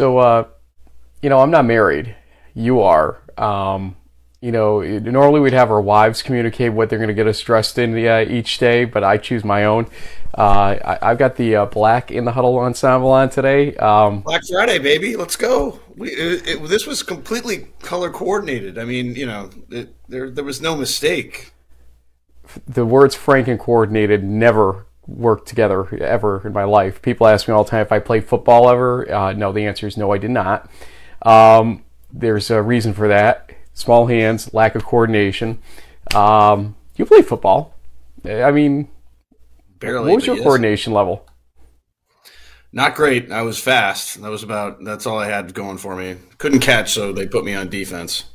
So, you know, I'm not married. You are. You know, normally we'd have our wives communicate what they're going to get us dressed in each day, but I choose my own. I've got the Black in the Huddle ensemble on today. Black Friday, baby. Let's go. This was completely color coordinated. I mean, you know, there was no mistake. The words frank and coordinated never worked together ever in my life. People ask me all the time if I played football ever. No, the answer is no, I did not. There's a reason for that. Small hands, lack of coordination. You play football. I mean, barely. What was your coordination level? Not great. I was fast. That's all I had going for me. Couldn't catch, so they put me on defense.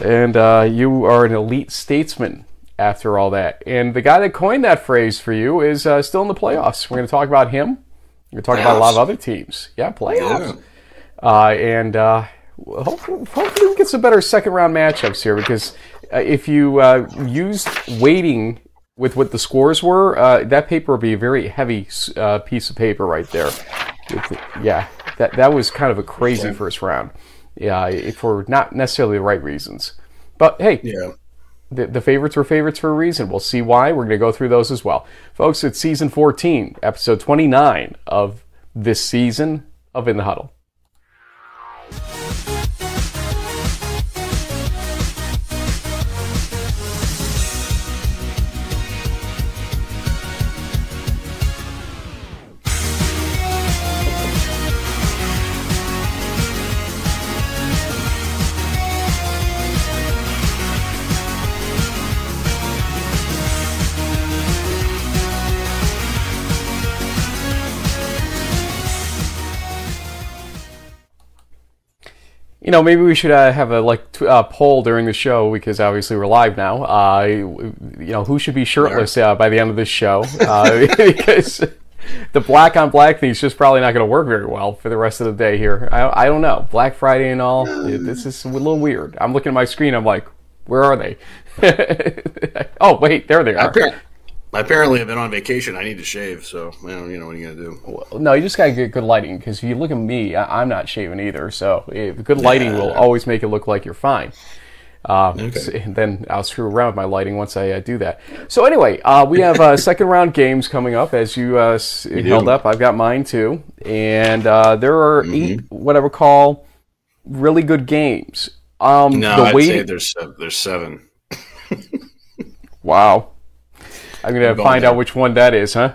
And you are an elite statesman after all that. And the guy that coined that phrase for you is still in the playoffs. We're going to talk about him. We're going to talk about a lot of other teams. Yeah, playoffs. Yeah. Hopefully we get some better second-round matchups here, because if you used weighting with what the scores were, that paper would be a very heavy piece of paper right there. Yeah, that was kind of a crazy first round. Yeah, for not necessarily the right reasons. But, hey, yeah. The favorites were favorites for a reason. We'll see why. We're going to go through those as well. Folks, it's Season 14, Episode 29 of this season of In the Huddle. You know, maybe we should have a poll during the show, because obviously we're live now. You know, who should be shirtless by the end of this show? Because the black on black thing is just probably not going to work very well for the rest of the day here. I don't know. Black Friday and all. This is a little weird. I'm looking at my screen. I'm like, where are they? Oh, wait, there they are. Apparently, I've been on vacation. I need to shave, so you know what are you gonna do? Well, no, you just gotta get good lighting, because if you look at me, I'm not shaving either. So good lighting will always make it look like you're fine. Okay. And then I'll screw around with my lighting once I do that. So anyway, we have second round games coming up, as you held up. I've got mine too, and there are 8 what I would call really good games. I'd say there's 7. Wow. I'm going to find out which one that is, huh?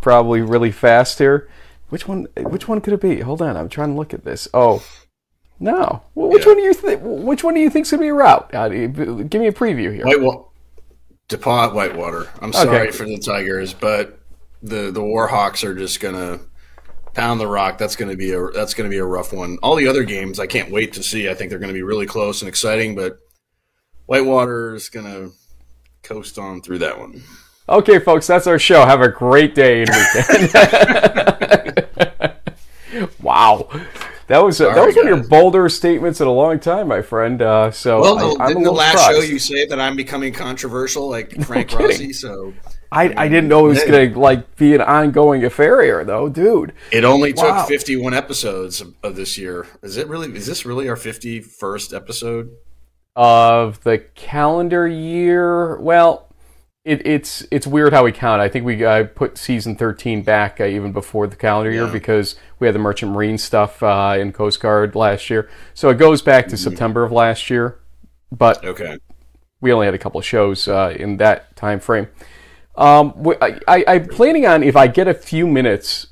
Probably really fast here. Which one could it be? Hold on, I'm trying to look at this. Oh, no. Well, which one do you think's going to be a route? Give me a preview here. DePauw, Whitewater. I'm sorry for the Tigers, but the Warhawks are just going to pound the rock. That's going to be a rough one. All the other games, I can't wait to see. I think they're going to be really close and exciting, but Whitewater is going to coast on through that one. Okay, folks, that's our show. Have a great day and weekend. Wow. That was one of your bolder statements in a long time, my friend. I'm a little surprised. The last show you say that I'm becoming controversial, like Frank Rossi, so... I didn't know it was going to be an ongoing affair here, though, dude. It only took 51 episodes of this year. Is this really our 51st episode? Of the calendar year, well, it's weird how we count. I think we put season 13 back even before the calendar year, because we had the Merchant Marine stuff in Coast Guard last year, so it goes back to September of last year. But we only had a couple of shows in that time frame. I'm planning on, if I get a few minutes,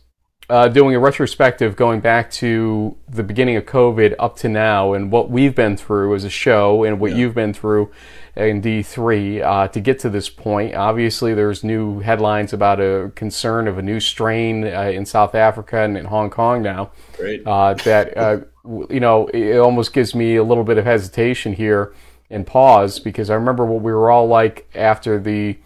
doing a retrospective going back to the beginning of COVID up to now, and what we've been through as a show, and what you've been through in D3 to get to this point. Obviously, there's new headlines about a concern of a new strain in South Africa and in Hong Kong now. Great. You know, it almost gives me a little bit of hesitation here and pause, because I remember what we were all like after the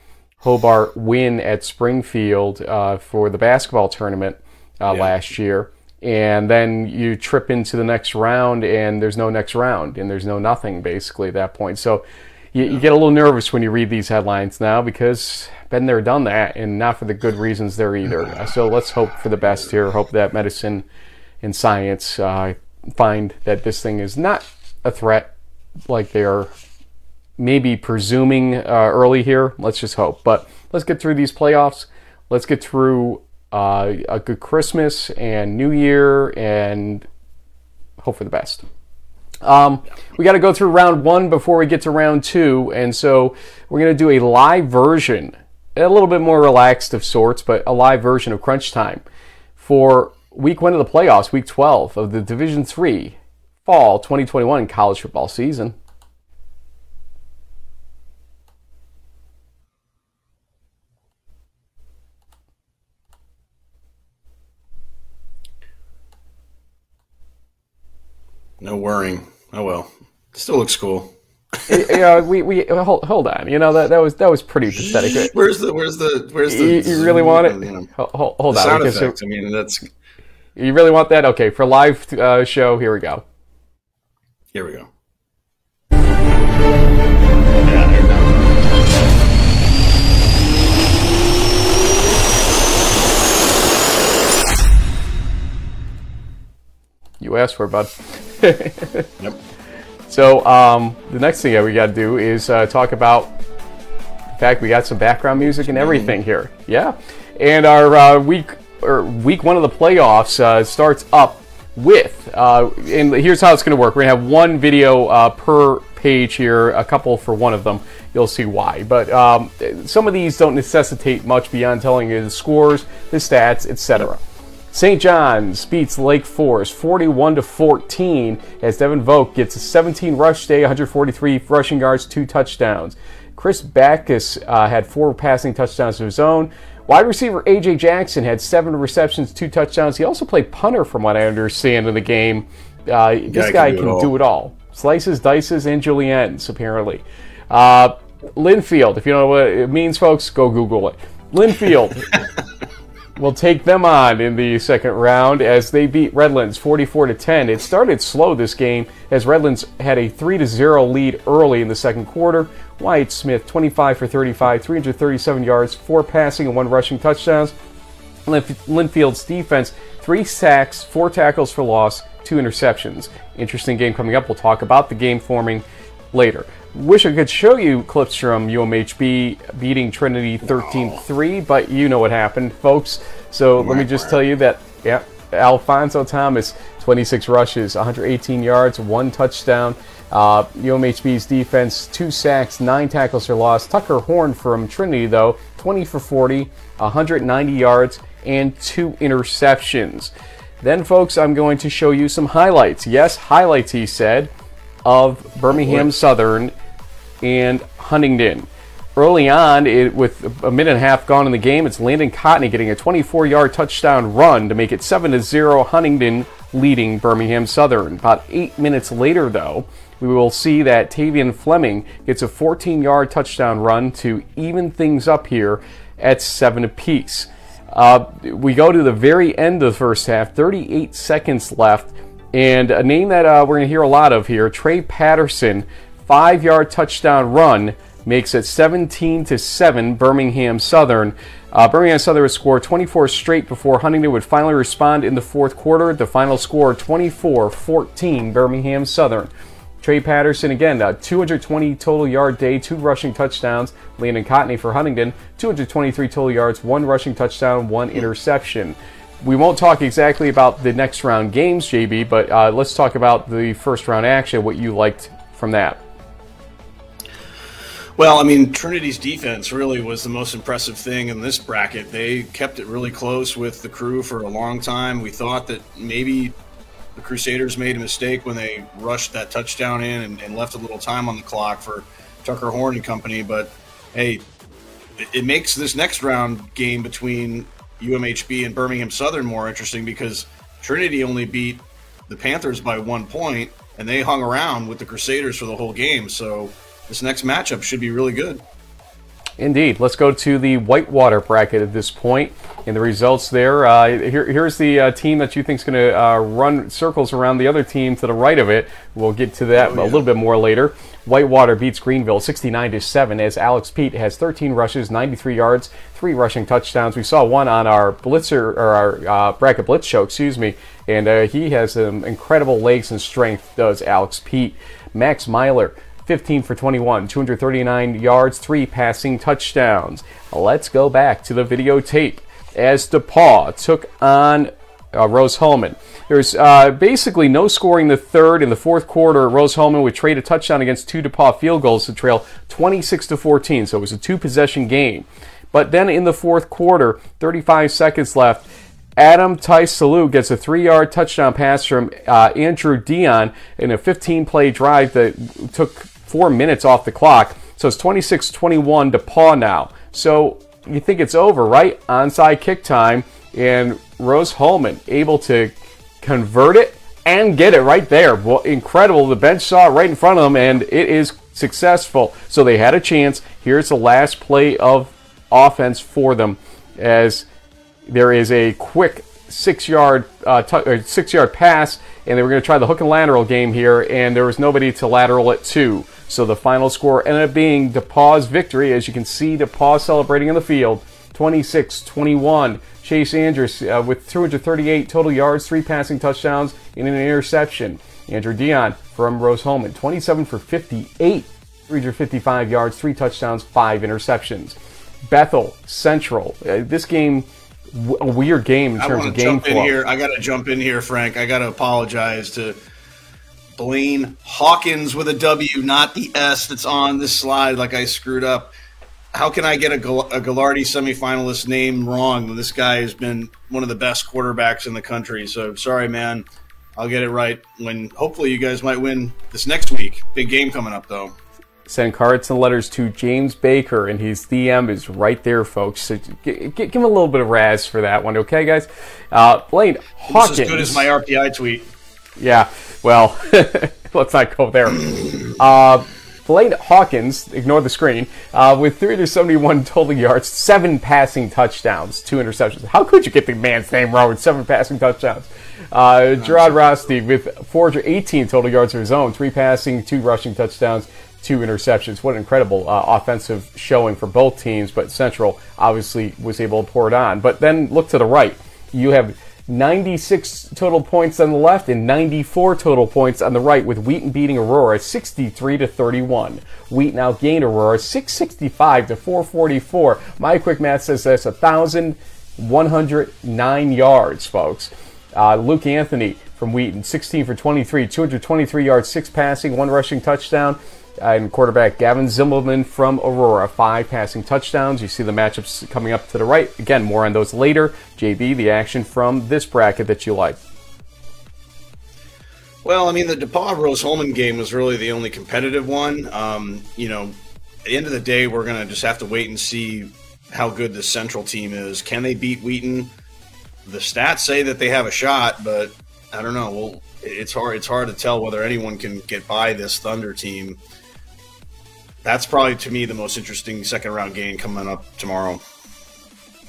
Hobart win at Springfield for the basketball tournament. Last year, and then you trip into the next round, and there's no next round, and there's no nothing basically at that point. So you get a little nervous when you read these headlines now, because been there, done that, and not for the good reasons there either. So let's hope for the best here. Hope that medicine in science find that this thing is not a threat like they are maybe presuming early here. Let's just hope. But let's get through these playoffs. Let's get through a good Christmas and New Year and hope for the best. We got to go through round one before we get to round two, and so we're going to do a live version, a little bit more relaxed of sorts, but a live version of Crunch Time for week one of the playoffs, week 12 of the Division III fall 2021 college football season. No worrying. Oh well, still looks cool. Hold on. You know that was pretty pathetic. Where's the? You really want it? You know, hold on. Sound effects. I mean, that's. You really want that? Okay, for live show, here we go. Here we go. You asked for it, bud. Yep. So the next thing that we got to do is talk about. In fact, we got some background music and everything here. Yeah, and our week one of the playoffs starts up with. And here's how it's going to work. We're gonna have one video per page here. A couple for one of them. You'll see why. But some of these don't necessitate much beyond telling you the scores, the stats, etc. St. John's beats Lake Forest 41-14 as Devin Vogt gets a 17 rush day, 143 rushing yards, 2 touchdowns. Chris Backus had 4 passing touchdowns of his own. Wide receiver A.J. Jackson had 7 receptions, 2 touchdowns. He also played punter from what I understand in the game. This guy can do it all. Slices, dices, and juliennes, apparently. Linfield, if you don't know what it means, folks, go Google it. Linfield. We'll take them on in the second round as they beat Redlands 44-10. It started slow this game as Redlands had a 3-0 lead early in the second quarter. Wyatt Smith 25 for 35, 337 yards, 4 passing and 1 rushing touchdowns. Linfield's defense, 3 sacks, 4 tackles for loss, 2 interceptions. Interesting game coming up. We'll talk about the game forming later. Wish I could show you clips from UMHB beating Trinity 13-3, but you know what happened, folks. So let me just tell you that, yeah, Alfonso Thomas, 26 rushes, 118 yards, 1 touchdown. UMHB's defense, 2 sacks, 9 tackles for loss. Tucker Horn from Trinity, though, 20 for 40, 190 yards, and 2 interceptions. Then, folks, I'm going to show you some highlights. Yes, highlights, he said, of Birmingham Southern and Huntingdon. Early on, with a minute and a half gone in the game, it's Landon Cotney getting a 24-yard touchdown run to make it 7-0, Huntingdon leading Birmingham Southern. About 8 minutes later, though, we will see that Tavian Fleming gets a 14-yard touchdown run to even things up here at 7 apiece. We go to the very end of the first half, 38 seconds left, and a name that we're going to hear a lot of here, Trey Patterson, 5-yard touchdown run, makes it 17-7 Birmingham Southern. Birmingham Southern would score 24 straight before Huntingdon would finally respond in the fourth quarter. The final score, 24-14 Birmingham Southern. Trey Patterson, again, 220 total yard day, 2 rushing touchdowns. Landon Cotney for Huntingdon, 223 total yards, 1 rushing touchdown, 1 interception. We won't talk exactly about the next round games, JB, but let's talk about the first round action, what you liked from that. Well, I mean, Trinity's defense really was the most impressive thing in this bracket. They kept it really close with the Crew for a long time. We thought that maybe the Crusaders made a mistake when they rushed that touchdown in and left a little time on the clock for Tucker Horn and company. But, hey, it makes this next round game between UMHB and Birmingham Southern more interesting because Trinity only beat the Panthers by 1 point, and they hung around with the Crusaders for the whole game. So this next matchup should be really good. Indeed. Let's go to the Whitewater bracket at this point. And the results there, here's the team that you think is going to run circles around the other team to the right of it. We'll get to that a little bit more later. Whitewater beats Greenville 69-7 as Alex Pete has 13 rushes, 93 yards, 3 rushing touchdowns. We saw one on our blitzer, or our bracket blitz show, excuse me, and he has incredible legs and strength, does Alex Pete. Max Myler, 15 for 21, 239 yards, 3 passing touchdowns. Let's go back to the videotape as DePauw took on Rose-Hulman. There's basically no scoring the third and the fourth quarter. Rose-Hulman would trade a touchdown against 2 DePauw field goals to trail 26-14, so it was a 2-possession game. But then in the fourth quarter, 35 seconds left, Adam Taisalu gets a 3-yard touchdown pass from Andrew Dion in a 15-play drive that took 4 minutes off the clock. So it's 26-21 DePauw now. So you think it's over, right? Onside kick time, and Rose-Hulman able to convert it and get it right there. Well, incredible. The bench saw it right in front of them, and it is successful. So they had a chance. Here's the last play of offense for them as there is a quick 6-yard pass, and they were going to try the hook and lateral game here, and there was nobody to lateral it to. So the final score ended up being DePauw's victory. As you can see, DePauw celebrating on the field, 26-21. Chase Andrews with 238 total yards, 3 passing touchdowns, and an interception. Andrew Dion from Rose-Hulman, 27 for 58, 355 yards, 3 touchdowns, 5 interceptions. Bethel Central. This game, a weird game in terms of game flow. I got to jump in here, Frank. I got to apologize to Blaine Hawkins with a W, not the S that's on this slide like I screwed up. How can I get a Gagliardi semifinalist name wrong when this guy has been one of the best quarterbacks in the country? So sorry, man. I'll get it right when hopefully you guys might win this next week. Big game coming up, though. Send cards and letters to James Baker, and his DM is right there, folks. So give him a little bit of razz for that one, okay, guys? Blaine Hawkins. It's as good as my RPI tweet. Yeah, well, let's not go there. Blaine Hawkins, ignore the screen, with 371 total yards, 7 passing touchdowns, 2 interceptions. How could you get the man's name wrong with 7 passing touchdowns? Gerard Rosti with 418 total yards of his own, 3 passing, 2 rushing touchdowns, 2 interceptions. What an incredible offensive showing for both teams, but Central obviously was able to pour it on. But then look to the right. You have 96 total points on the left and 94 total points on the right, with Wheaton beating Aurora 63-31. Wheaton outgained Aurora 665-444. My quick math says that's 1,109 yards, folks. Luke Anthony from Wheaton, 16 for 23, 223 yards, 6 passing, 1 rushing touchdown. And quarterback Gavin Zimmelman from Aurora, 5 passing touchdowns. You see the matchups coming up to the right. Again, more on those later. JB, the action from this bracket that you like. Well, I mean, the DePauw Rose-Hulman game was really the only competitive one. You know, at the end of the day, we're going to just have to wait and see how good the Central team is. Can they beat Wheaton? The stats say that they have a shot, but I don't know. Well, it's hard to tell whether anyone can get by this Thunder team. That's probably, to me, the most interesting second-round game coming up tomorrow.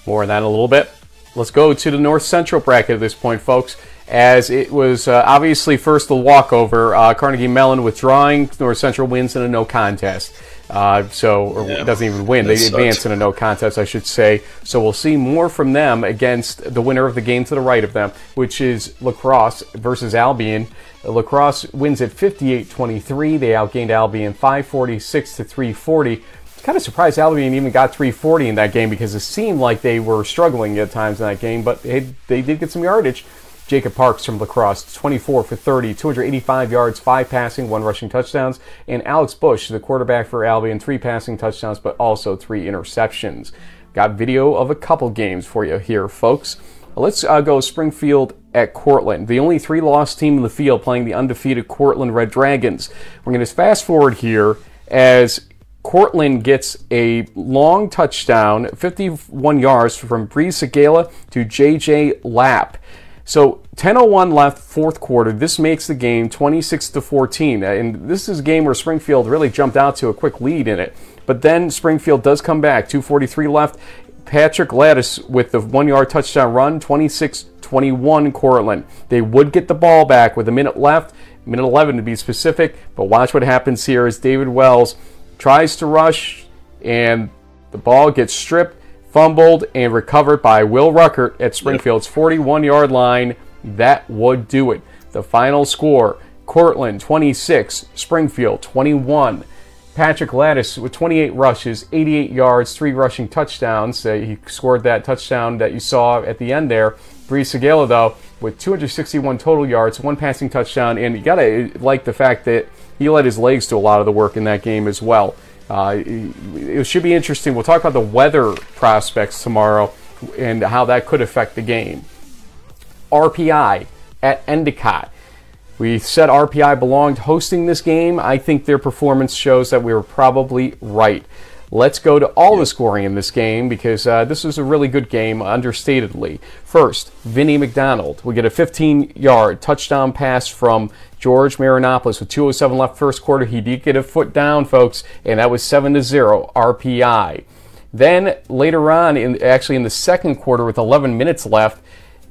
More on that in a little bit. Let's go to the North Central bracket at this point, folks, as it was obviously first the walkover. Carnegie Mellon withdrawing. North Central wins in a no contest. Doesn't even win. They advance in a no contest, I should say. So we'll see more from them against the winner of the game to the right of them, which is La Crosse versus Albion. La Crosse wins at 58-23. They outgained Albion 546-340. Kind of surprised Albion even got 340 in that game because it seemed like they were struggling at times in that game, but they did get some yardage. Jacob Parks from La Crosse, 24 for 30, 285 yards, 5 passing, 1 rushing touchdowns. And Alex Bush, the quarterback for Albion, 3 passing touchdowns, but also 3 interceptions. Got video of a couple games for you here, folks. Let's go Springfield at Cortland. The only 3-loss team in the field playing the undefeated Cortland Red Dragons. We're going to fast forward here as Cortland gets a long touchdown, 51 yards from Breeze Segala to J.J. Lapp. So 10:01 left, fourth quarter. This makes the game 26-14, and this is a game where Springfield really jumped out to a quick lead in it. But then Springfield does come back. 2:43 left. Patrick Lattis with the 1-yard touchdown run. 26-21 Cortland. They would get the ball back with a minute left. Minute 11 to be specific. But watch what happens here as David Wells tries to rush and the ball gets stripped, fumbled, and recovered by Will Ruckert at Springfield's 41-yard line. That would do it. The final score, Cortland 26, Springfield 21. Patrick Lattis with 28 rushes, 88 yards, 3 rushing touchdowns. He scored that touchdown that you saw at the end there. Bree Segala, though, with 261 total yards, 1 passing touchdown, and you got to like the fact that he let his legs do a lot of the work in that game as well. It should be interesting. We'll talk about the weather prospects tomorrow and how that could affect the game. RPI at Endicott. We said RPI belonged hosting this game. I think their performance shows that we were probably right. Let's go to all the scoring in this game because this was a really good game, understatedly. First, Vinnie McDonald. We get a 15-yard touchdown pass from George Marinopoulos with 2:07 left first quarter. He did get a foot down, folks, and that was 7-0 RPI. Then later on, actually in the second quarter with 11 minutes left,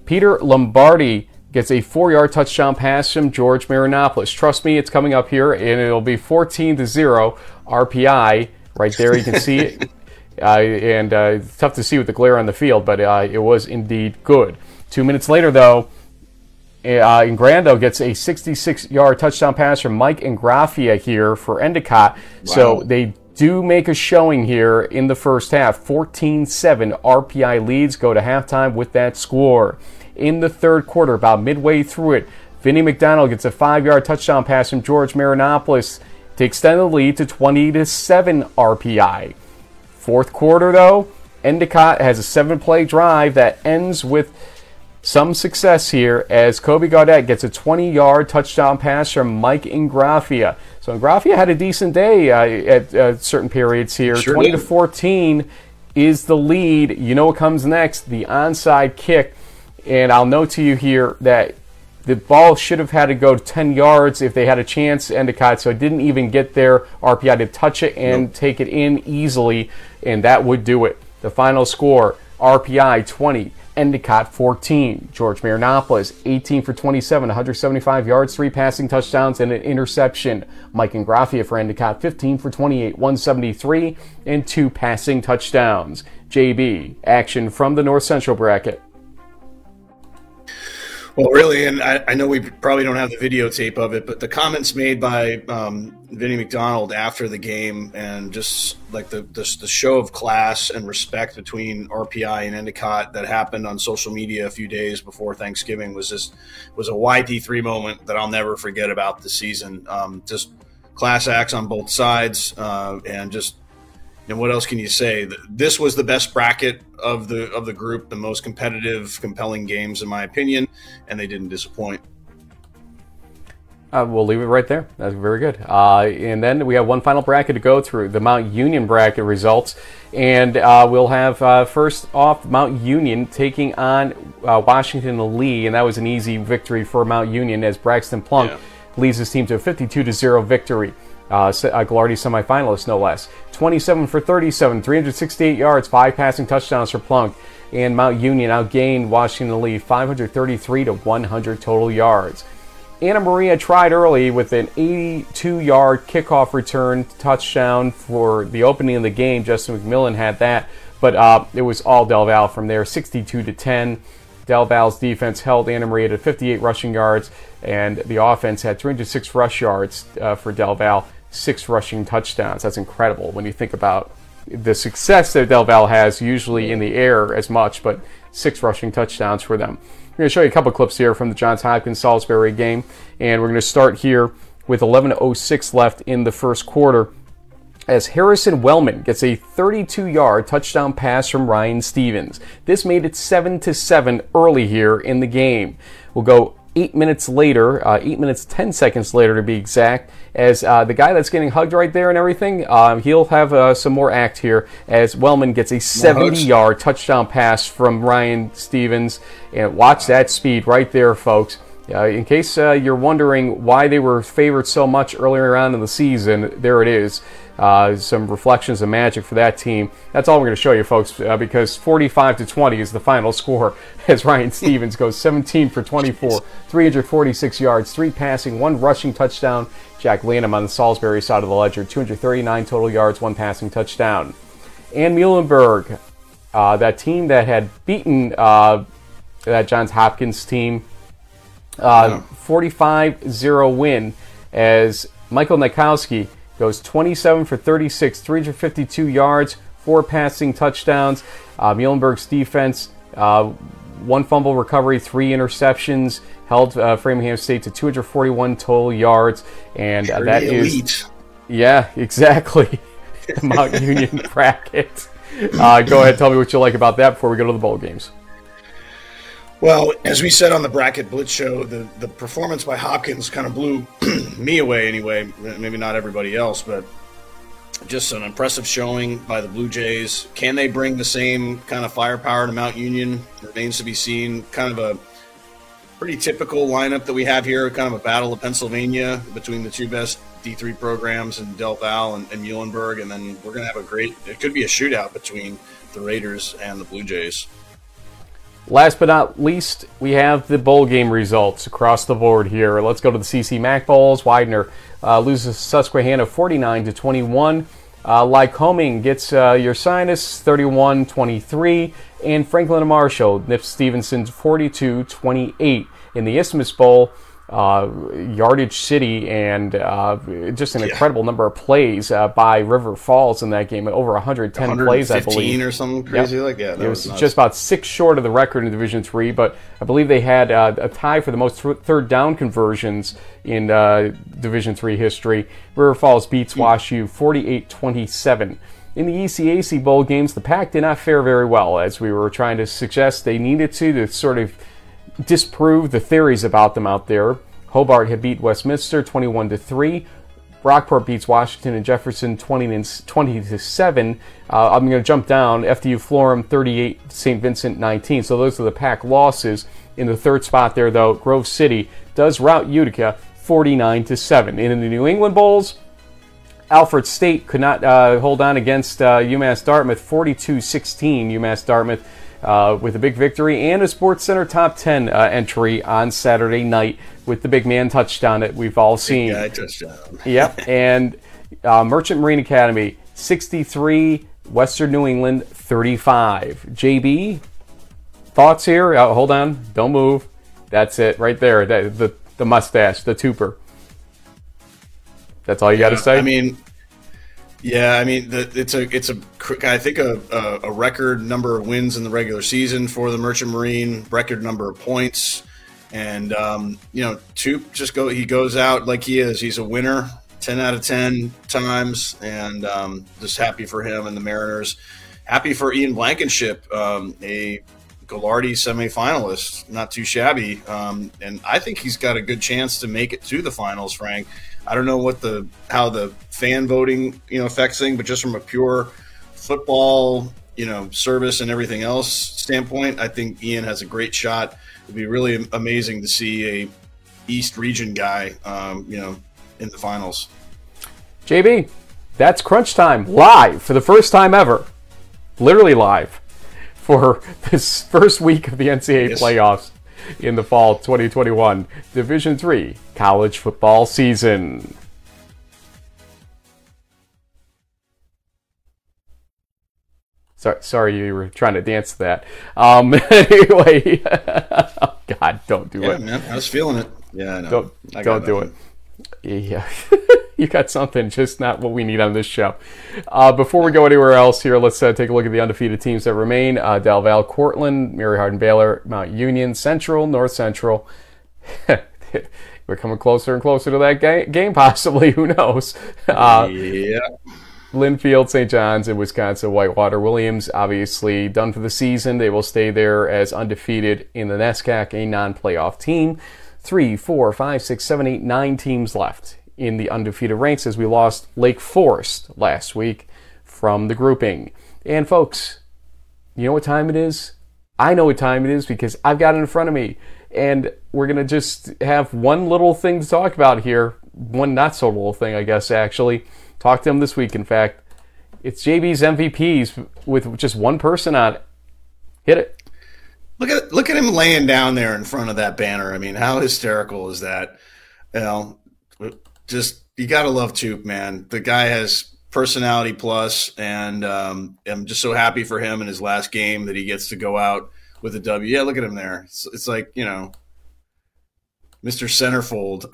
Peter Lombardi gets a 4-yard touchdown pass from George Marinopoulos. Trust me, it's coming up here, and it'll be 14-0 RPI. Right there, you can see it. It's tough to see with the glare on the field, but it was indeed good. 2 minutes later, though, Ingrando gets a 66-yard touchdown pass from Mike Ingrafia here for Endicott. Wow. So they do make a showing here in the first half. 14-7 RPI leads go to halftime with that score. In the third quarter, about midway through it, Vinnie McDonald gets a 5-yard touchdown pass from George Marinopoulos to extend the lead to 20-7 RPI. Fourth quarter, though, Endicott has a 7-play drive that ends with some success here as Kobe Gaudette gets a 20-yard touchdown pass from Mike Ingrafia. So Ingrafia had a decent day at certain periods here. Sure 20-14 is the lead. You know what comes next, the onside kick. And I'll note to you here that the ball should have had to go 10 yards if they had a chance, Endicott, so it didn't even get there. RPI to touch it and take it in easily, and that would do it. The final score, RPI 20, Endicott 14. George Marinopoulos, 18 for 27, 175 yards, 3 passing touchdowns, and an interception. Mike Ingrafia for Endicott, 15 for 28, 173, and 2 passing touchdowns. JB, action from the North Central bracket. Well, really, and I know we probably don't have the videotape of it, but the comments made by Vinnie McDonald after the game and just like the show of class and respect between RPI and Endicott that happened on social media a few days before Thanksgiving was a YD3 moment that I'll never forget about the season. Just class acts on both sides, and what else can you say? This was the best bracket of the group, the most competitive, compelling games, in my opinion, and they didn't disappoint. We'll leave it right there. That's very good. And then we have one final bracket to go through, the Mount Union bracket results. And we'll have, first off, Mount Union taking on Washington Lee, and that was an easy victory for Mount Union as Braxton Plunk leads his team to a 52-0 victory. Gagliardi semifinalist, no less. 27 for 37, 368 yards, 5 passing touchdowns for Plunk. And Mount Union outgained Washington Lee 533 to 100 total yards. Anna Maria tried early with an 82-yard kickoff return touchdown for the opening of the game. Justin McMillan had that, but it was all Del Val from there, 62-10. Del Val's defense held Anna Maria to 58 rushing yards, and the offense had 306 rush yards for Del Val, 6 rushing touchdowns. That's incredible when you think about the success that Del Val has, usually in the air as much, but 6 rushing touchdowns for them. I'm going to show you a couple clips here from the Johns Hopkins Salisbury game, and we're going to start here with 11:06 left in the first quarter as Harrison Wellman gets a 32-yard touchdown pass from Ryan Stevens. This made it 7-7 early here in the game. We'll go 8 minutes later, 8 minutes, 10 seconds later to be exact, as the guy that's getting hugged right there and everything, he'll have some more act here as Wellman gets a 70-yard touchdown pass from Ryan Stevens. And watch that speed right there, folks. In case you're wondering why they were favored so much earlier on in the season, there it is. Some reflections of magic for that team. That's all we're going to show you, folks, because 45-20 is the final score as Ryan Stevens goes 17 for 24, 346 yards, 3 passing, 1 rushing touchdown. Jack Lanham on the Salisbury side of the ledger, 239 total yards, 1 passing touchdown. And Muhlenberg, that team that had beaten that Johns Hopkins team, 45-0 win as Michael Nikowski goes 27 for 36, 352 yards, 4 passing touchdowns. Muhlenberg's defense, 1 fumble recovery, 3 interceptions, held Framingham State to 241 total yards. And that elite. Is... Yeah, exactly. The Mount Union bracket. Go ahead, tell me what you like about that before we go to the bowl games. Well, as we said on the Bracket Blitz show, the performance by Hopkins kind of blew me away anyway, maybe not everybody else, but just an impressive showing by the Blue Jays. Can they bring the same kind of firepower to Mount Union? Remains to be seen. Kind of a pretty typical lineup that we have here, kind of a battle of Pennsylvania between the two best D3 programs in Del Val and Muhlenberg, and then we're going to have a great – it could be a shootout between the Raiders and the Blue Jays. Last but not least, we have the bowl game results across the board here. Let's go to the CC Mac Bowls. Widener loses Susquehanna 49-21. Lycoming gets your Sinus 31-23. And Franklin and Marshall nips Stevenson 42-28. In the Isthmus Bowl, Yardage City and just an incredible number of plays by River Falls in that game. Over 110 plays, I believe. 115 or something crazy like that. It was just about 6 short of the record in Division III, but I believe they had a tie for the most third down conversions in Division III history. River Falls beats WashU 48-27. In the ECAC Bowl games, the Pack did not fare very well, as we were trying to suggest they needed to sort of disprove the theories about them out there. Hobart had beat Westminster 21-3. Brockport beats Washington and Jefferson 20-7. I'm going to jump down. FDU Florham 38, St. Vincent 19. So those are the Pack losses. In the third spot there, though, Grove City does rout Utica 49-7. And in the New England Bowls, Alfred State could not hold on against UMass Dartmouth 42-16. UMass Dartmouth with a big victory and a SportsCenter Top 10 entry on Saturday night with the big man touchdown that we've all seen. Yeah, touchdown. Yep, and Merchant Marine Academy, 63, Western New England, 35. JB, thoughts here? Hold on, don't move. That's it right there, the mustache, the twoper. That's all you got to say? I mean... Yeah, I mean, I think a record number of wins in the regular season for the Merchant Marine, record number of points, and Toop he goes out like he is. He's a winner, 10 out of 10 times, and just happy for him and the Mariners. Happy for Ian Blankenship, a Gagliardi semifinalist, not too shabby, and I think he's got a good chance to make it to the finals, Frank. I don't know how the fan voting affects things, but just from a pure football service and everything else standpoint, I think Ian has a great shot. It'd be really amazing to see a East Region guy in the finals. JB, that's crunch time live for the first time ever, literally live for this first week of the NCAA playoffs. In the fall 2021 Division III college football season. Sorry, you were trying to dance to that. Anyway, oh God, don't do it. Man, I was feeling it. Yeah, I know. Don't do it. Yeah, you got something, just not what we need on this show. Before we go anywhere else here, let's take a look at the undefeated teams that remain. Del Val, Cortland, Mary Hardin-Baylor, Mount Union, Central, North Central. We're coming closer and closer to that game, possibly. Who knows? Yeah. Linfield, St. John's, and Wisconsin, Whitewater. Williams, obviously done for the season. They will stay there as undefeated in the NESCAC, a non-playoff team. 3, 4, 5, 6, 7, 8, 9 teams left in the undefeated ranks, as we lost Lake Forest last week from the grouping. And folks, you know what time it is? I know what time it is because I've got it in front of me. And we're going to just have one little thing to talk about here. One not so little thing, I guess, actually. Talked to him this week, in fact. It's JB's MVPs with just one person on it. Hit it. Look at him laying down there in front of that banner. I mean, how hysterical is that? You know, just, you got to love Toop, man. The guy has personality plus, and I'm just so happy for him in his last game that he gets to go out with a W. Yeah, look at him there. It's like, you know, Mr. Centerfold.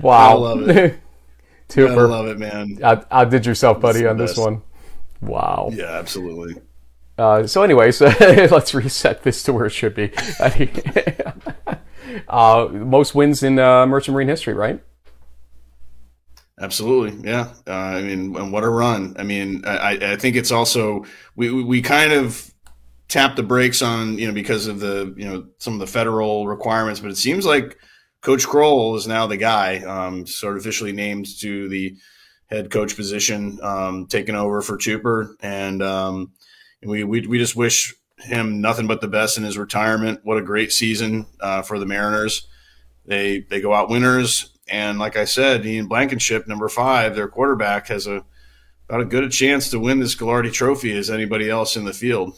Wow. I love it. Tooper. I love it, man. I did yourself, buddy, on this one. Wow. Yeah, absolutely. So anyway, so let's reset this to where it should be. Most wins in Merchant Marine history, right? Absolutely, yeah. I mean, and what a run. I mean, I think it's also, we kind of tapped the brakes on, you know, because of the, you know, some of the federal requirements, but it seems like Coach Kroll is now the guy, sort of officially named to the head coach position, taking over for Tooper, and we just wish him nothing but the best in his retirement. What a great season for the Mariners. They go out winners, and like I said, Ian Blankenship, number 5, their quarterback, has about as good a chance to win this Gagliardi Trophy as anybody else in the field.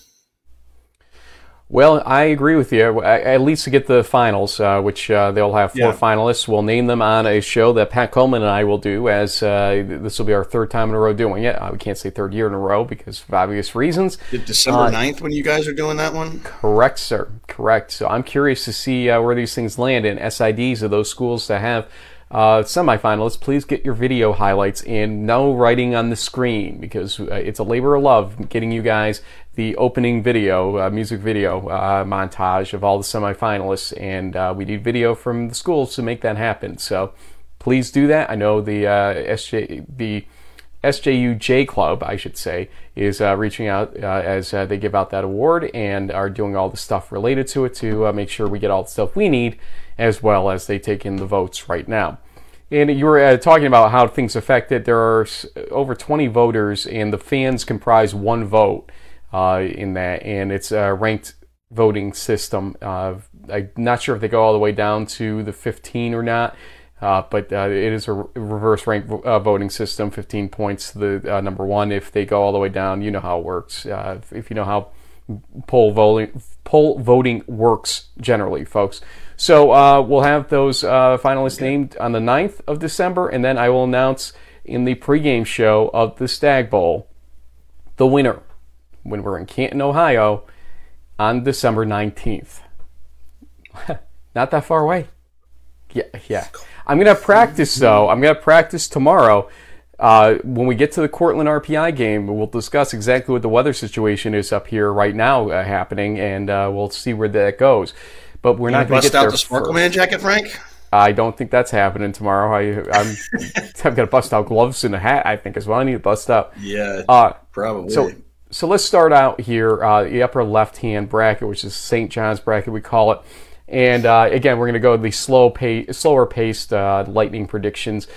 Well, I agree with you. At least to get the finals, which they'll have 4 finalists. We'll name them on a show that Pat Coleman and I will do, as this will be our 3rd time in a row doing it. We can't say 3rd year in a row because of obvious reasons. December 9th when you guys are doing that one? Correct, sir. Correct. So I'm curious to see where these things land in SIDs of those schools that have semifinalists. Please get your video highlights and no writing on the screen, because it's a labor of love getting you guys the opening video, music video montage of all the semifinalists, and we need video from the schools to make that happen. So please do that. I know the SJUJ Club, I should say, is reaching out as they give out that award and are doing all the stuff related to it to make sure we get all the stuff we need, as well as they take in the votes right now. And you were talking about how things affect it. There are over 20 voters, and the fans comprise 1 vote. In that, and it's a ranked voting system. I'm not sure if they go all the way down to the 15 or not, but it is a reverse ranked voting system. 15 points to the number 1. If they go all the way down, you know how it works. If you know how poll voting works generally, folks. So we'll have those finalists named on the 9th of December, and then I will announce in the pregame show of the Stag Bowl the winner, when we're in Canton, Ohio, on December 19th. Not that far away. Yeah. I'm going to practice, though. I'm going to practice tomorrow. When we get to the Cortland RPI game, we'll discuss exactly what the weather situation is up here right now happening, and we'll see where that goes. But we're not going to get there. Bust out the Sparkle Man jacket, Frank? I don't think that's happening tomorrow. I'm going to bust out gloves and a hat, I think, as well. I need to bust up. Yeah, probably. So let's start out here, the upper left-hand bracket, which is St. John's bracket, we call it. And again, we're going to go to the slower-paced lightning predictions.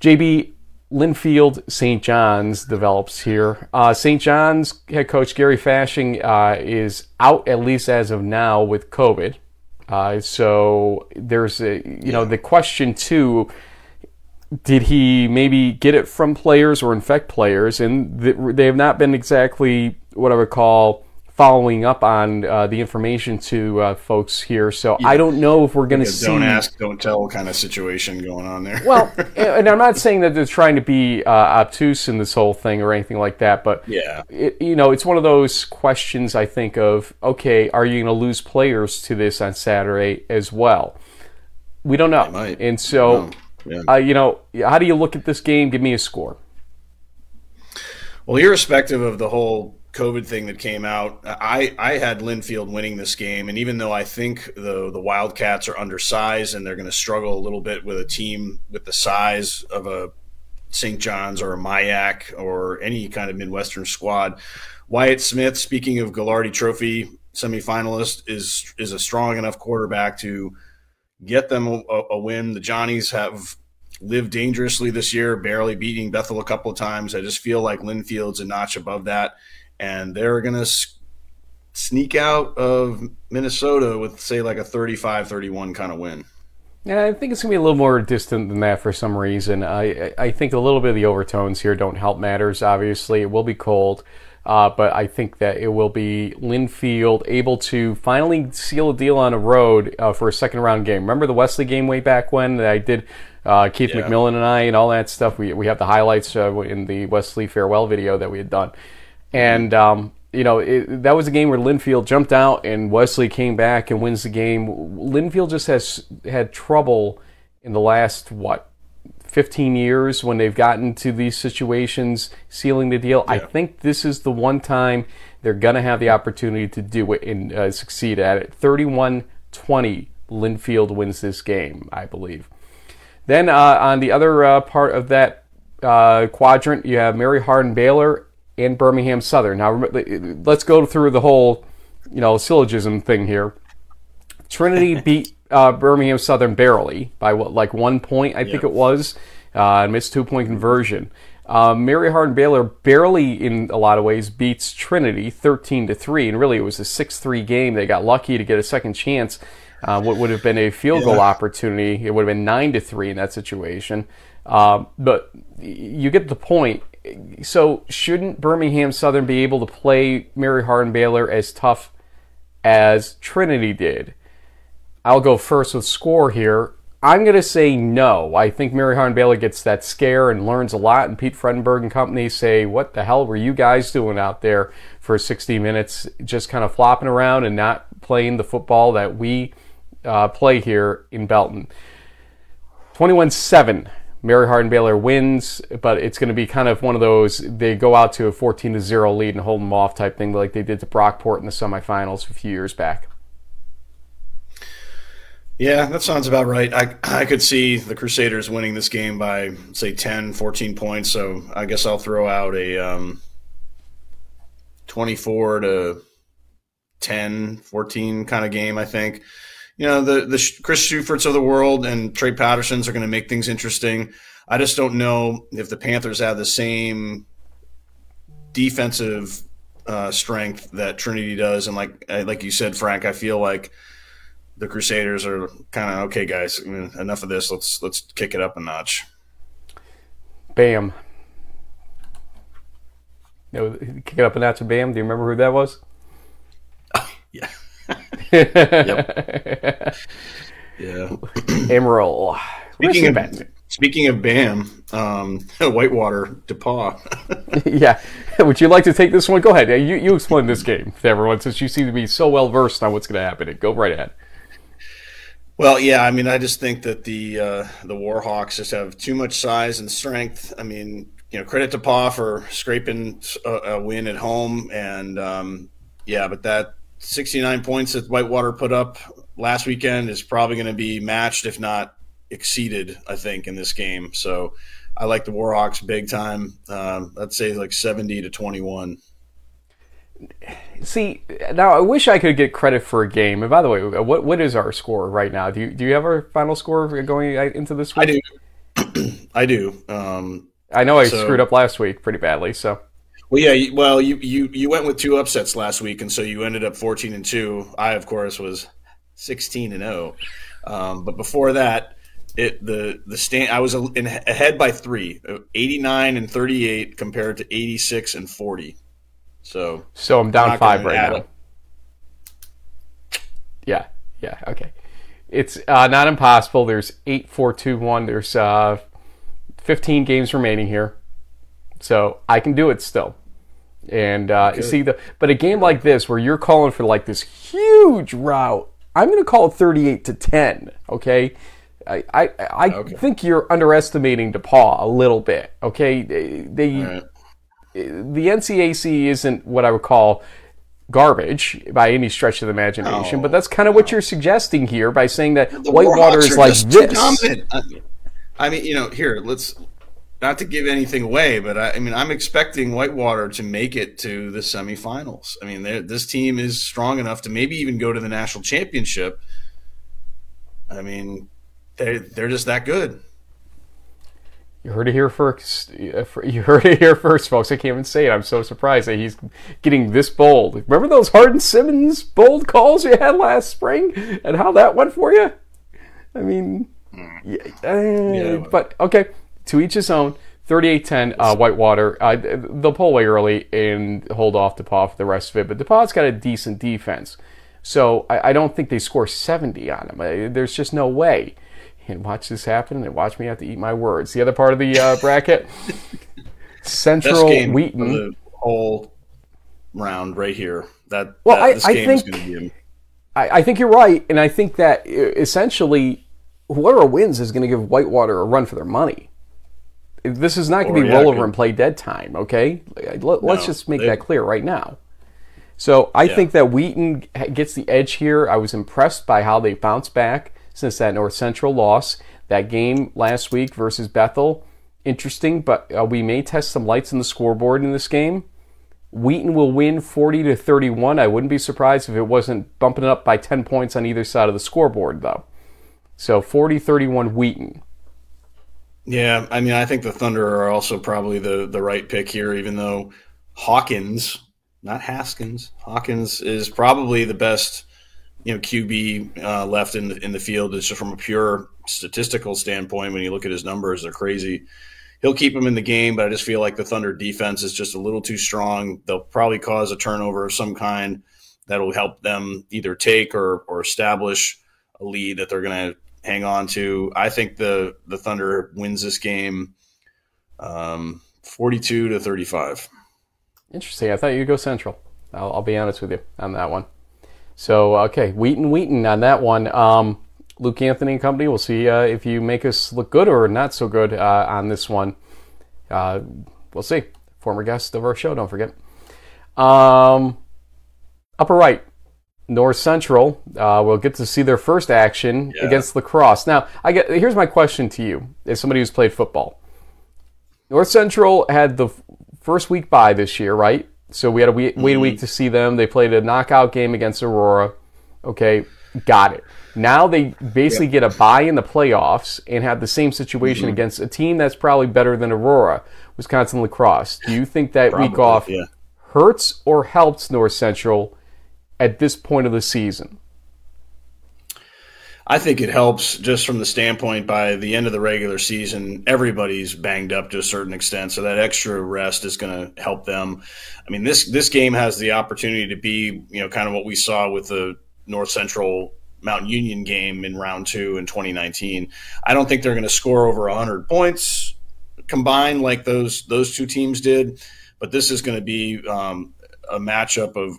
JB, Linfield, St. John's develops here. St. John's head coach Gary Fashing is out, at least as of now, with COVID. So there's the question, too. Did he maybe get it from players or infect players? And they have not been exactly what I would call following up on the information to folks here. So yeah. I don't know if we're going to see... Don't ask, don't tell kind of situation going on there. Well, and I'm not saying that they're trying to be obtuse in this whole thing or anything like that, but it's one of those questions I think of, okay, are you going to lose players to this on Saturday as well? We don't know. And so... Yeah. How do you look at this game? Give me a score. Well, irrespective of the whole COVID thing that came out, I had Linfield winning this game. And even though I think the Wildcats are undersized and they're going to struggle a little bit with a team with the size of a St. John's or a Mayak or any kind of Midwestern squad, Wyatt Smith, speaking of Gagliardi Trophy semifinalist, is a strong enough quarterback to get them a win. The Johnnies have lived dangerously this year, barely beating Bethel a couple of times. I just feel like Linfield's a notch above that, and they're going to sneak out of Minnesota with, say, like a 35-31 kind of win. Yeah, I think it's going to be a little more distant than that for some reason. I think a little bit of the overtones here don't help matters, obviously. It will be cold, but I think that it will be Linfield able to finally seal a deal on a road for a second-round game. Remember the Wesley game way back when that I did? Keith McMillan and I and all that stuff. We have the highlights in the Wesley farewell video that we had done. And... you know, that was a game where Linfield jumped out and Wesley came back and wins the game. Linfield just has had trouble in the last, 15 years when they've gotten to these situations, sealing the deal. Yeah. I think this is the one time they're going to have the opportunity to do it and succeed at it. 31-20, Linfield wins this game, I believe. Then on the other part of that quadrant, you have Mary Hardin-Baylor and Birmingham Southern. Now, let's go through the whole, syllogism thing here. Trinity beat Birmingham Southern barely by, 1 point, I think it was, and missed two-point conversion. Mary Hardin-Baylor barely, in a lot of ways, beats Trinity 13-3, and really it was a 6-3 game. They got lucky to get a second chance. What would have been a field goal opportunity, it would have been 9-3 in that situation. But you get the point. So shouldn't Birmingham Southern be able to play Mary Hardin-Baylor as tough as Trinity did? I'll go first with score here. I'm going to say no. I think Mary Hardin-Baylor gets that scare and learns a lot, and Pete Fredenberg and company say, what the hell were you guys doing out there for 60 minutes, just kind of flopping around and not playing the football that we play here in Belton. 21-7. Mary Hardin-Baylor wins, but it's going to be kind of one of those, they go out to a 14-0 lead and hold them off type thing like they did to Brockport in the semifinals a few years back. Yeah, that sounds about right. I could see the Crusaders winning this game by, say, 10, 14 points, so I guess I'll throw out a 24-10, 14 kind of game, I think. You know, the Chris Schuferts of the world and Trey Pattersons are going to make things interesting. I just don't know if the Panthers have the same defensive strength that Trinity does. And like you said, Frank, I feel like the Crusaders are kind of, okay, guys, enough of this. Let's kick it up a notch. Bam. No, kick it up a notch of Bam. Do you remember who that was? Yeah. Yep. Yeah. Emerald. Speaking of Bam, Whitewater, DePauw. Yeah. Would you like to take this one? Go ahead. You explain this game to everyone since you seem to be so well versed on what's going to happen. Go right ahead. Well, yeah. I mean, I just think that the Warhawks just have too much size and strength. I mean, credit to DePauw for scraping a win at home, and but that. 69 points that Whitewater put up last weekend is probably going to be matched, if not exceeded, I think, in this game. So I like the Warhawks big time. I'd say like 70-21. See, now I wish I could get credit for a game. And by the way, what is our score right now? Do you have our final score going into this week? I do. I do. I know I screwed up last week pretty badly, so. Well, yeah. Well, you went with two upsets last week, and so you ended up 14-2. I, of course, was 16-0. But before that, I was ahead by 3, 89-38 compared to 86-40. So I'm down 5 right now. Yeah. Okay. It's not impossible. There's 8, 4, 2, 1. There's 15 games remaining here, so I can do it still. And but a game like this where you're calling for like this huge rout, I'm going to call it 38-10. Okay, I think you're underestimating DePauw a little bit. Okay, the NCAC isn't what I would call garbage by any stretch of the imagination, but that's kind of what you're suggesting here by saying that the Whitewater is like this. I mean, here let's. Not to give anything away, but I'm expecting Whitewater to make it to the semifinals. I mean, this team is strong enough to maybe even go to the national championship. I mean, they're just that good. You heard it here first. You heard it here first, folks. I can't even say it. I'm so surprised that he's getting this bold. Remember those Hardin-Simmons bold calls you had last spring, and how that went for you? I mean, but okay. To each his own. 38-10, Whitewater. They'll pull away early and hold off DePauw for the rest of it. But DePauw's got a decent defense, so I don't think they score 70 on them. There's just no way. And watch this happen, and watch me have to eat my words. The other part of the bracket, Central Wheaton. The whole round right here. I think you're right, and I think that essentially whoever wins is going to give Whitewater a run for their money. This is not going to be roll over and play dead time, okay? Let's just make that clear right now. So I think that Wheaton gets the edge here. I was impressed by how they bounced back since that North Central loss. That game last week versus Bethel, interesting, but we may test some lights in the scoreboard in this game. Wheaton will win 40-31. I wouldn't be surprised if it wasn't bumping up by 10 points on either side of the scoreboard, though. So 40-31 Wheaton. Yeah, I mean, I think the Thunder are also probably the right pick here, even though Hawkins, not Haskins, Hawkins is probably the best, QB left in the field. It's just from a pure statistical standpoint. When you look at his numbers, they're crazy. He'll keep him in the game, but I just feel like the Thunder defense is just a little too strong. They'll probably cause a turnover of some kind that'll help them either take or establish a lead that they're going to hang on to. I think the Thunder wins this game 42-35. Interesting. I thought you'd go Central. I'll be honest with you on that one. So, okay, Wheaton on that one. Luke Anthony and company, we'll see if you make us look good or not so good on this one. We'll see. Former guest of our show, don't forget. Upper right. North Central will get to see their first action against La Crosse. Now, here's my question to you, as somebody who's played football. North Central had the first week bye this year, right? So we had to wait a week to see them. They played a knockout game against Aurora. Okay, got it. Now they basically get a bye in the playoffs and have the same situation against a team that's probably better than Aurora, Wisconsin La Crosse. Do you think that week off hurts or helps North Central at this point of the season? I think it helps just from the standpoint by the end of the regular season, everybody's banged up to a certain extent, so that extra rest is going to help them. I mean, this game has the opportunity to be, kind of what we saw with the North Central Mount Union game in round 2 in 2019. I don't think they're going to score over 100 points combined like those two teams did, but this is going to be a matchup of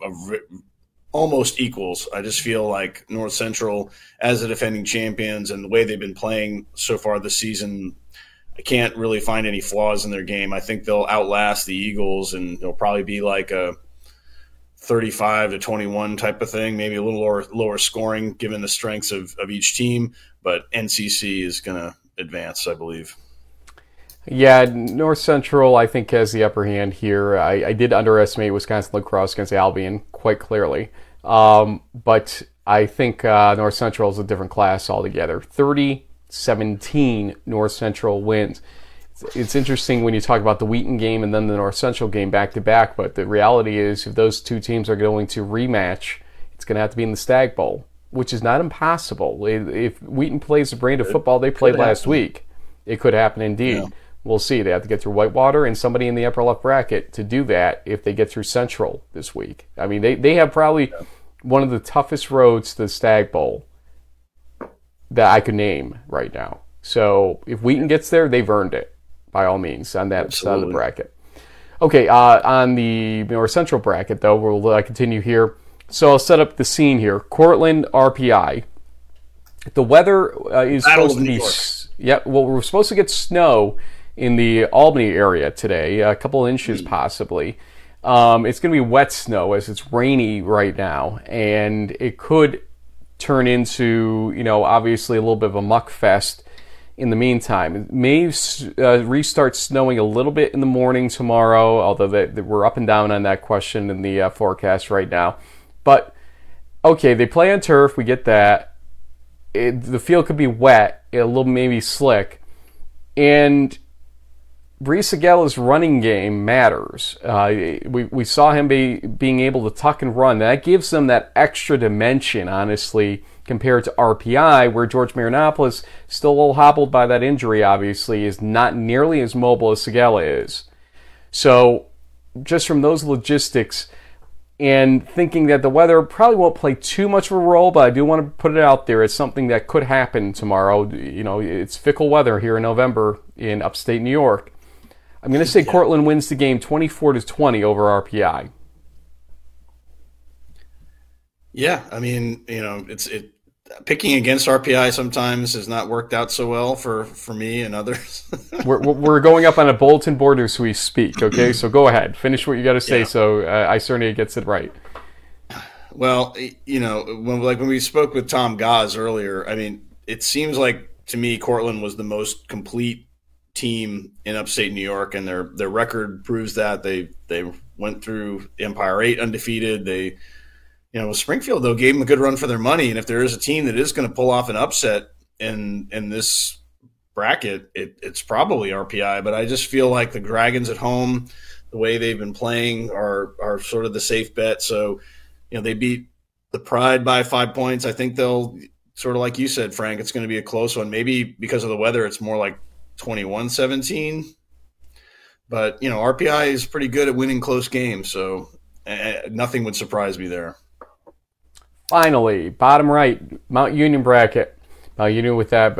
almost equals. I just feel like North Central, as the defending champions and the way they've been playing so far this season, I can't really find any flaws in their game. I think they'll outlast the Eagles, and it'll probably be like a 35-21 type of thing, maybe a little lower scoring given the strengths of each team. But NCC is going to advance, I believe. Yeah, North Central, I think, has the upper hand here. I did underestimate Wisconsin La Crosse against Albion quite clearly. But I think North Central is a different class altogether. 30-17 North Central wins. It's interesting when you talk about the Wheaton game and then the North Central game back-to-back, but the reality is if those two teams are going to rematch, it's going to have to be in the Stag Bowl, which is not impossible. If Wheaton plays the brand of football they played last week, it could happen indeed. Yeah. We'll see. They have to get through Whitewater and somebody in the upper left bracket to do that if they get through Central this week. I mean, they have probably one of the toughest roads to the Stag Bowl that I could name right now. So if Wheaton gets there, they've earned it, by all means, on that side of the bracket. Okay, on the North Central bracket, though, we'll continue here. So I'll set up the scene here. Cortland, RPI. The weather is supposed to be... well, we're supposed to get snow in the Albany area today, a couple inches possibly. It's going to be wet snow as it's rainy right now, and it could turn into, obviously a little bit of a muck fest in the meantime. It may restart snowing a little bit in the morning tomorrow, although we're up and down on that question in the forecast right now. But, okay, they play on turf, we get that. The field could be wet, a little maybe slick, and Brisa Gallo's running game matters. We saw him being able to tuck and run. That gives them that extra dimension, honestly, compared to RPI, where George Marinopoulos, still a little hobbled by that injury, obviously, is not nearly as mobile as Segala is. So just from those logistics and thinking that the weather probably won't play too much of a role, but I do want to put it out there. It's something that could happen tomorrow. You know, it's fickle weather here in November in upstate New York. I'm going to say Cortland wins the game 24-20 over RPI. Yeah, I mean, you know, it's picking against RPI sometimes has not worked out so well for me and others. we're going up on a bulletin board as we speak, okay? So go ahead. Finish what you got to say so Isernia gets it right. Well, you know, when we spoke with Tom Gause earlier, I mean, it seems like to me Cortland was the most complete team in upstate New York, and their record proves that. They went through Empire 8 undefeated. They – you know, Springfield, though, gave them a good run for their money. And if there is a team that is going to pull off an upset in this bracket, it's probably RPI. But I just feel like the Dragons at home, the way they've been playing, are sort of the safe bet. So, you know, they beat the Pride by 5 points. I think they'll, sort of like you said, Frank, it's going to be a close one. Maybe because of the weather, it's more like 21-17. But, you know, RPI is pretty good at winning close games. So nothing would surprise me there. Finally, bottom right, Mount Union bracket. Mount Union with that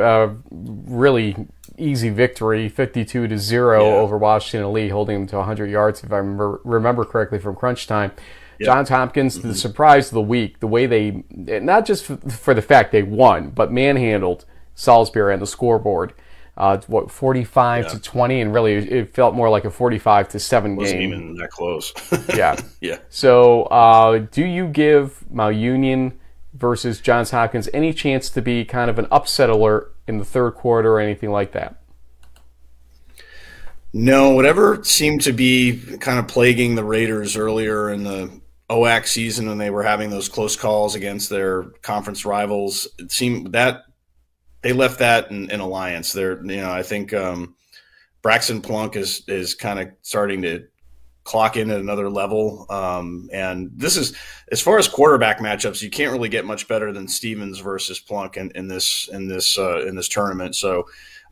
really easy victory, 52-0 over Washington Lee, holding them to 100 yards, if I remember correctly, from crunch time. Yeah. Johns Hopkins, the surprise of the week, the way they, not just for the fact they won, but manhandled Salisbury on the scoreboard. 45-20, and really it felt more like a 45-7 game. Wasn't even that close. Yeah. So, do you give Mount Union versus Johns Hopkins any chance to be kind of an upset alert in the third quarter or anything like that? No, whatever seemed to be kind of plaguing the Raiders earlier in the OAC season when they were having those close calls against their conference rivals, it seemed that. They left that in alliance. They're, you know, I think Braxton Plunk is kind of starting to clock in at another level. And this is, as far as quarterback matchups, you can't really get much better than Stevens versus Plunk in this tournament. So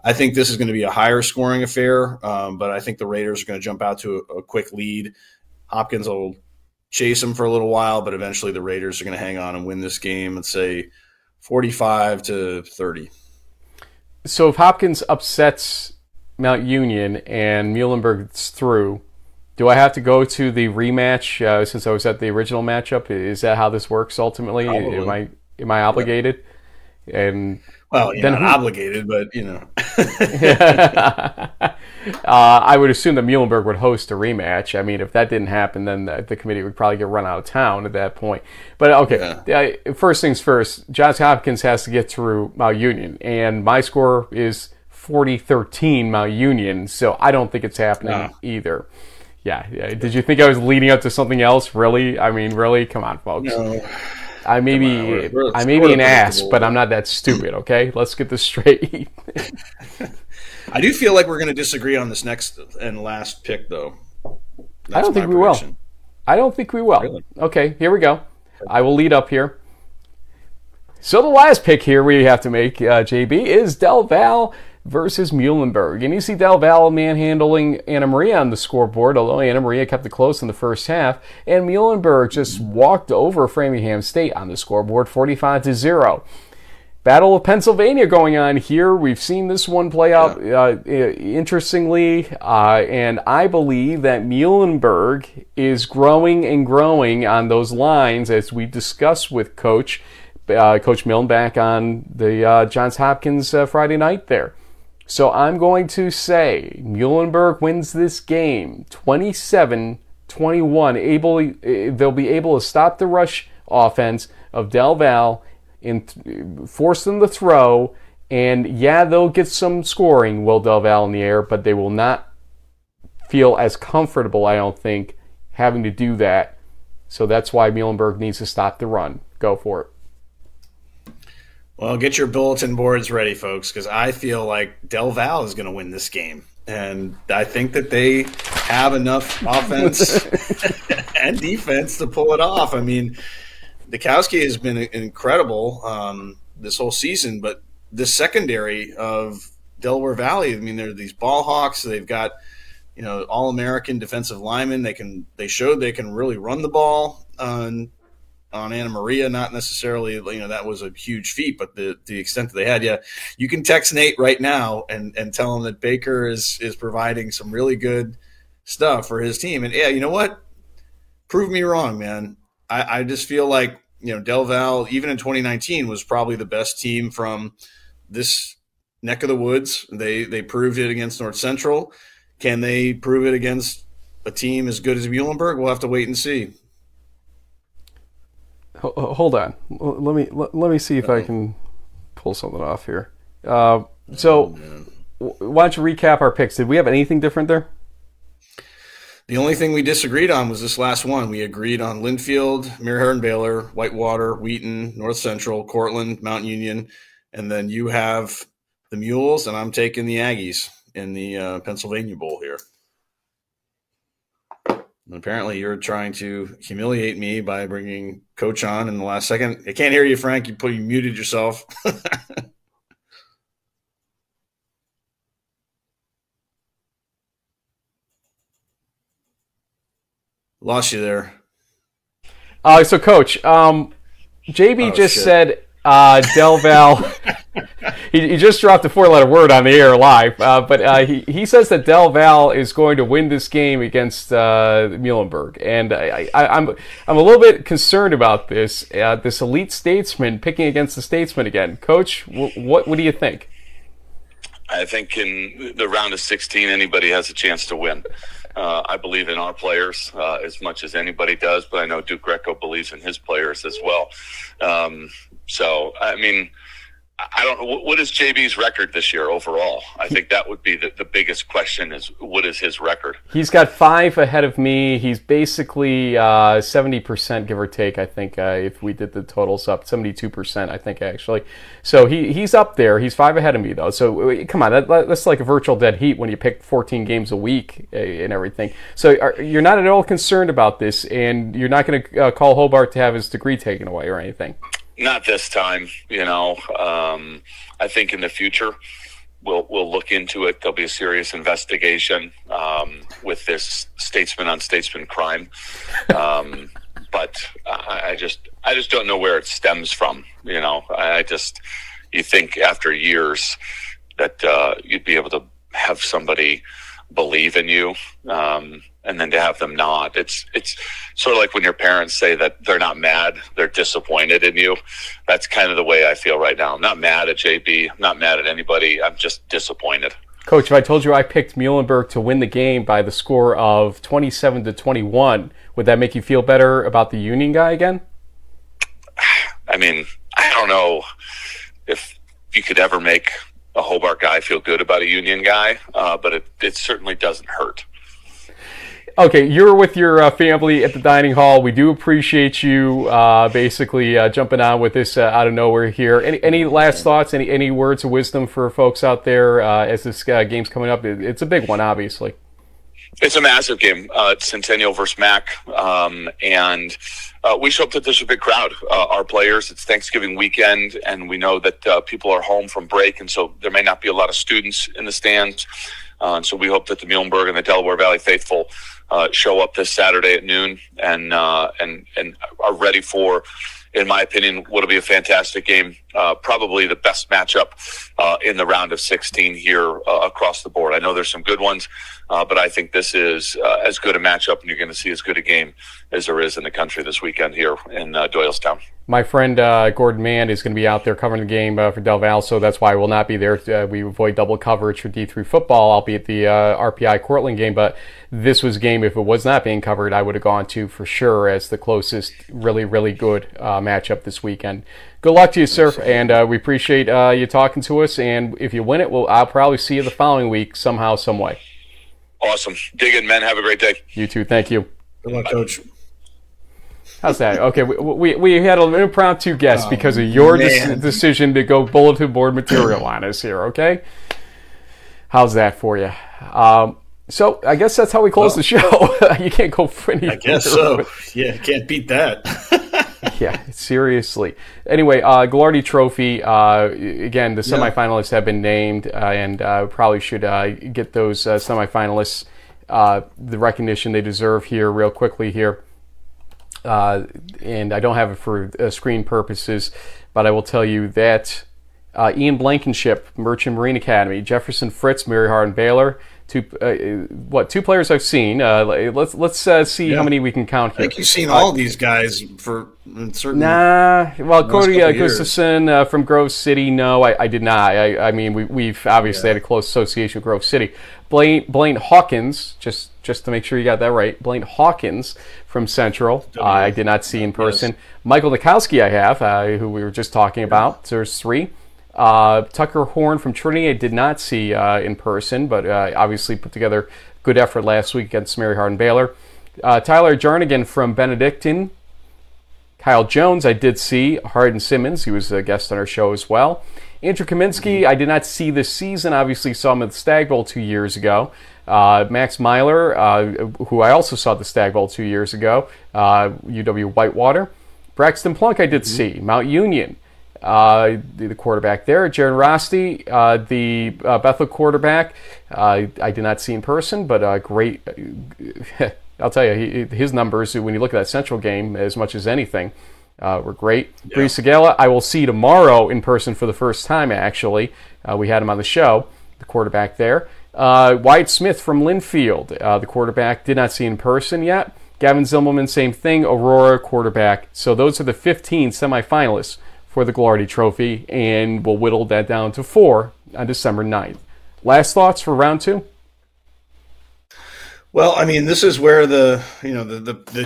I think this is going to be a higher scoring affair. But I think the Raiders are going to jump out to a quick lead. Hopkins will chase them for a little while, but eventually the Raiders are going to hang on and win this game and say 45-30. So if Hopkins upsets Mount Union and Muhlenberg's through, do I have to go to the rematch since I was at the original matchup? Is that how this works ultimately? Probably. Am I obligated? Yeah. And well, you're not obligated, but, you know. I would assume that Muhlenberg would host a rematch. I mean, if that didn't happen, then the committee would probably get run out of town at that point. But, okay, first things first, Johns Hopkins has to get through Mount Union, and my score is 40-13 Mount Union, so I don't think it's happening either. Yeah, did you think I was leading up to something else? Really? I mean, really? Come on, folks. No. I may be an ass, but I'm not that stupid, okay? Let's get this straight. I do feel like we're going to disagree on this next and last pick, though. I don't think we will. I don't think we will. Really? Okay, here we go. I will lead up here. So the last pick here we have to make, JB, is Del Val versus Muhlenberg. And you see Del Val manhandling Anna Maria on the scoreboard, although Anna Maria kept it close in the first half, and Muhlenberg just walked over Framingham State on the scoreboard, 45-0. Battle of Pennsylvania going on here. We've seen this one play out interestingly, and I believe that Muhlenberg is growing and growing on those lines, as we discussed with Coach Milne back on the Johns Hopkins Friday night there. So I'm going to say Muhlenberg wins this game 27-21. They'll be able to stop the rush offense of Del Val and force them to throw. And yeah, they'll get some scoring, will Del Val in the air, but they will not feel as comfortable, I don't think, having to do that. So that's why Muhlenberg needs to stop the run. Go for it. Well, get your bulletin boards ready, folks, because I feel like Del Val is going to win this game. And I think that they have enough offense and defense to pull it off. I mean, Dukowski has been incredible this whole season, but the secondary of Delaware Valley, I mean, they're these ball hawks. They've got, you know, All-American defensive linemen. They showed they can really run the ball on Anna Maria. Not necessarily, you know, that was a huge feat, but the extent that they had, yeah, you can text Nate right now and tell him that Baker is providing some really good stuff for his team. And yeah, you know what? Prove me wrong, man. I just feel like, you know, Del Val, even in 2019, was probably the best team from this neck of the woods. They proved it against North Central. Can they prove it against a team as good as Muhlenberg? We'll have to wait and see. Hold on. Let me see if I can pull something off here. Why don't you recap our picks? Did we have anything different there? The only thing we disagreed on was this last one. We agreed on Linfield, Mary Hardin-Baylor, Whitewater, Wheaton, North Central, Cortland, Mount Union, and then you have the Mules, and I'm taking the Aggies in the Pennsylvania Bowl here. And apparently you're trying to humiliate me by bringing Coach on in the last second. I can't hear you, Frank. You muted yourself. Lost you there. So, Coach, JB said Del Val. He just dropped a four-letter word on the air live, but he says that Del Val is going to win this game against Muhlenberg, and I'm a little bit concerned about this. This elite statesman picking against the statesman again, Coach. What do you think? I think in the round of 16, anybody has a chance to win. I believe in our players as much as anybody does, but I know Duke Greco believes in his players as well. So, I mean, I don't know. What is JB's record this year overall? I think that would be the biggest question is, what is his record? He's got 5 ahead of me. He's basically 70%, give or take, I think, if we did the totals up. 72%, I think, actually. So he's up there. He's 5 ahead of me, though. So come on, that's like a virtual dead heat when you pick 14 games a week and everything. So you're not at all concerned about this, and you're not going to call Hobart to have his degree taken away or anything? Not this time, you know. I think in the future we'll look into it. There'll be a serious investigation with this statesman on statesman crime. But I just don't know where it stems from. You know, you think after years that you'd be able to have somebody believe in you, and then to have them not. It's sort of like when your parents say that they're not mad, they're disappointed in you. That's kind of the way I feel right now. I'm not mad at JB. I'm not mad at anybody. I'm just disappointed. Coach, if I told you I picked Muhlenberg to win the game by the score of 27-21, would that make you feel better about the Union guy again? I mean, I don't know if you could ever make a Hobart guy feel good about a Union guy, but it certainly doesn't hurt. Okay, you're with your family at the dining hall. We do appreciate you basically jumping on with this out of nowhere here. Any last thoughts, any words of wisdom for folks out there as this game's coming up? It's a big one, obviously. It's a massive game. It's Centennial versus Mac, and we hope that there's a big crowd. Our players, it's Thanksgiving weekend, and we know that people are home from break, and so there may not be a lot of students in the stands. And so we hope that the Muhlenberg and the Delaware Valley faithful show up this Saturday at noon and are ready for, in my opinion, what'll be a fantastic game. Probably the best matchup in the round of 16 here across the board. I know there's some good ones, but I think this is as good a matchup, and you're going to see as good a game as there is in the country this weekend here in Doylestown. My friend Gordon Mann is going to be out there covering the game for Del Val, so that's why I will not be there. We avoid double coverage for D3 football. I'll be at the RPI Cortland game, but this was a game, if it was not being covered, I would have gone to for sure as the closest really, really good matchup this weekend. Good luck to you, sir, and we appreciate you talking to us. And if you win it, I'll probably see you the following week somehow, some way. Awesome. Dig in, man. Have a great day. You too. Thank you. Good luck, Coach. How's that? Okay, we had an impromptu guest because of your decision to go bulletin board material on us here, okay? How's that for you? So I guess that's how we close the show. You can't go for any. I guess so. Yeah, can't beat that. Yeah, seriously. Anyway, Gagliardi Trophy, again, the semifinalists have been named, and probably should get those semifinalists the recognition they deserve here real quickly here. And I don't have it for screen purposes, but I will tell you that Ian Blankenship, Merchant Marine Academy, Jefferson Fritz, Mary Hardin-Baylor, two players I've seen. Let's see how many we can count here. I think you've seen all these guys for certain. Nah, well, Cody Gustafson from Grove City. No, I did not. I mean, we've obviously had a close association with Grove City. Blaine Hawkins, just to make sure you got that right. Blaine Hawkins from Central. I did not see in person. Yes. Michael Nikowski, I have, who we were just talking about. So there's three. Tucker Horn from Trinity I did not see in person, but obviously put together good effort last week against Mary Hardin-Baylor. Tyler Jarnigan from Benedictine. Kyle Jones I did see. Hardin Simmons, he was a guest on our show as well. Andrew Kaminsky I did not see this season. Obviously saw him at the Stag Bowl 2 years ago. Max Myler, who I also saw at the Stag Bowl 2 years ago. UW-Whitewater. Braxton Plunk I did see. Mount Union. The quarterback there, Jaron Rosti, the Bethel quarterback, I did not see in person, but great. I'll tell you, his numbers, when you look at that Central game, as much as anything, were great. Yeah. Bree Segala, I will see tomorrow in person for the first time, actually. We had him on the show, the quarterback there. Wyatt Smith from Linfield, the quarterback, did not see in person yet. Gavin Zimmelman, same thing, Aurora quarterback. So those are the 15 semifinalists for the Gagliardi Trophy, and we'll whittle that down to 4 on December 9th. Last thoughts for round 2? Well, I mean, this is where the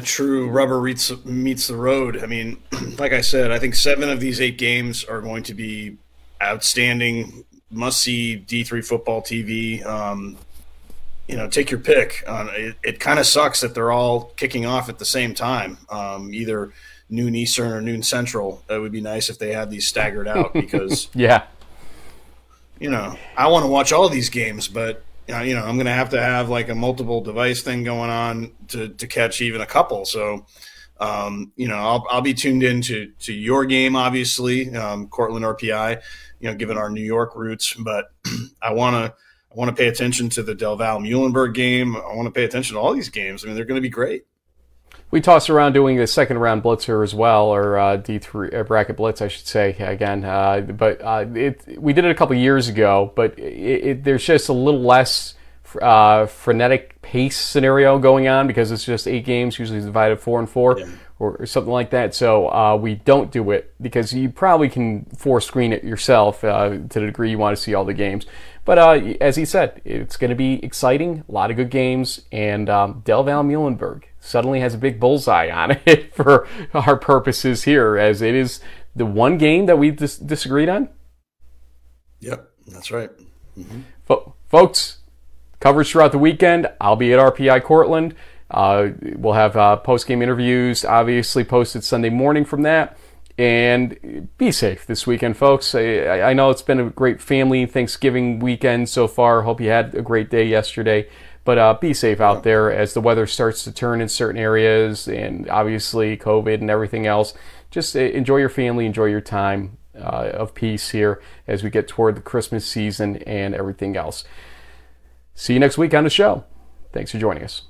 true rubber meets the road. I mean, like I said, I think 7 of these 8 games are going to be outstanding, must-see D3 football TV. Take your pick. It kind of sucks that they're all kicking off at the same time, either noon Eastern or noon Central. It would be nice if they had these staggered out because, I want to watch all these games, but I'm going to have like a multiple device thing going on to catch even a couple. So, I'll be tuned in to your game, obviously, Cortland RPI, given our New York roots, but I want to pay attention to the Del Val Muhlenberg game. I want to pay attention to all these games. I mean, they're going to be great. We tossed around doing the second round blitzer as well, or D3 bracket blitz, I should say, again. We did it a couple years ago, but there's just a little less frenetic pace scenario going on because it's just 8 games, usually divided 4 and 4 or something like that. So we don't do it because you probably can force screen it yourself to the degree you want to see all the games. But as he said, it's going to be exciting, a lot of good games, and Del Val Muhlenberg suddenly has a big bullseye on it for our purposes here, as it is the one game that we disagreed on. Yep, that's right. Mm-hmm. Folks, coverage throughout the weekend. I'll be at RPI Cortland. We'll have post-game interviews, obviously posted Sunday morning from that. And be safe this weekend, folks. I know it's been a great family Thanksgiving weekend so far. Hope you had a great day yesterday. But be safe out there as the weather starts to turn in certain areas, and obviously COVID and everything else. Just enjoy your family, enjoy your time of peace here as we get toward the Christmas season and everything else. See you next week on the show. Thanks for joining us.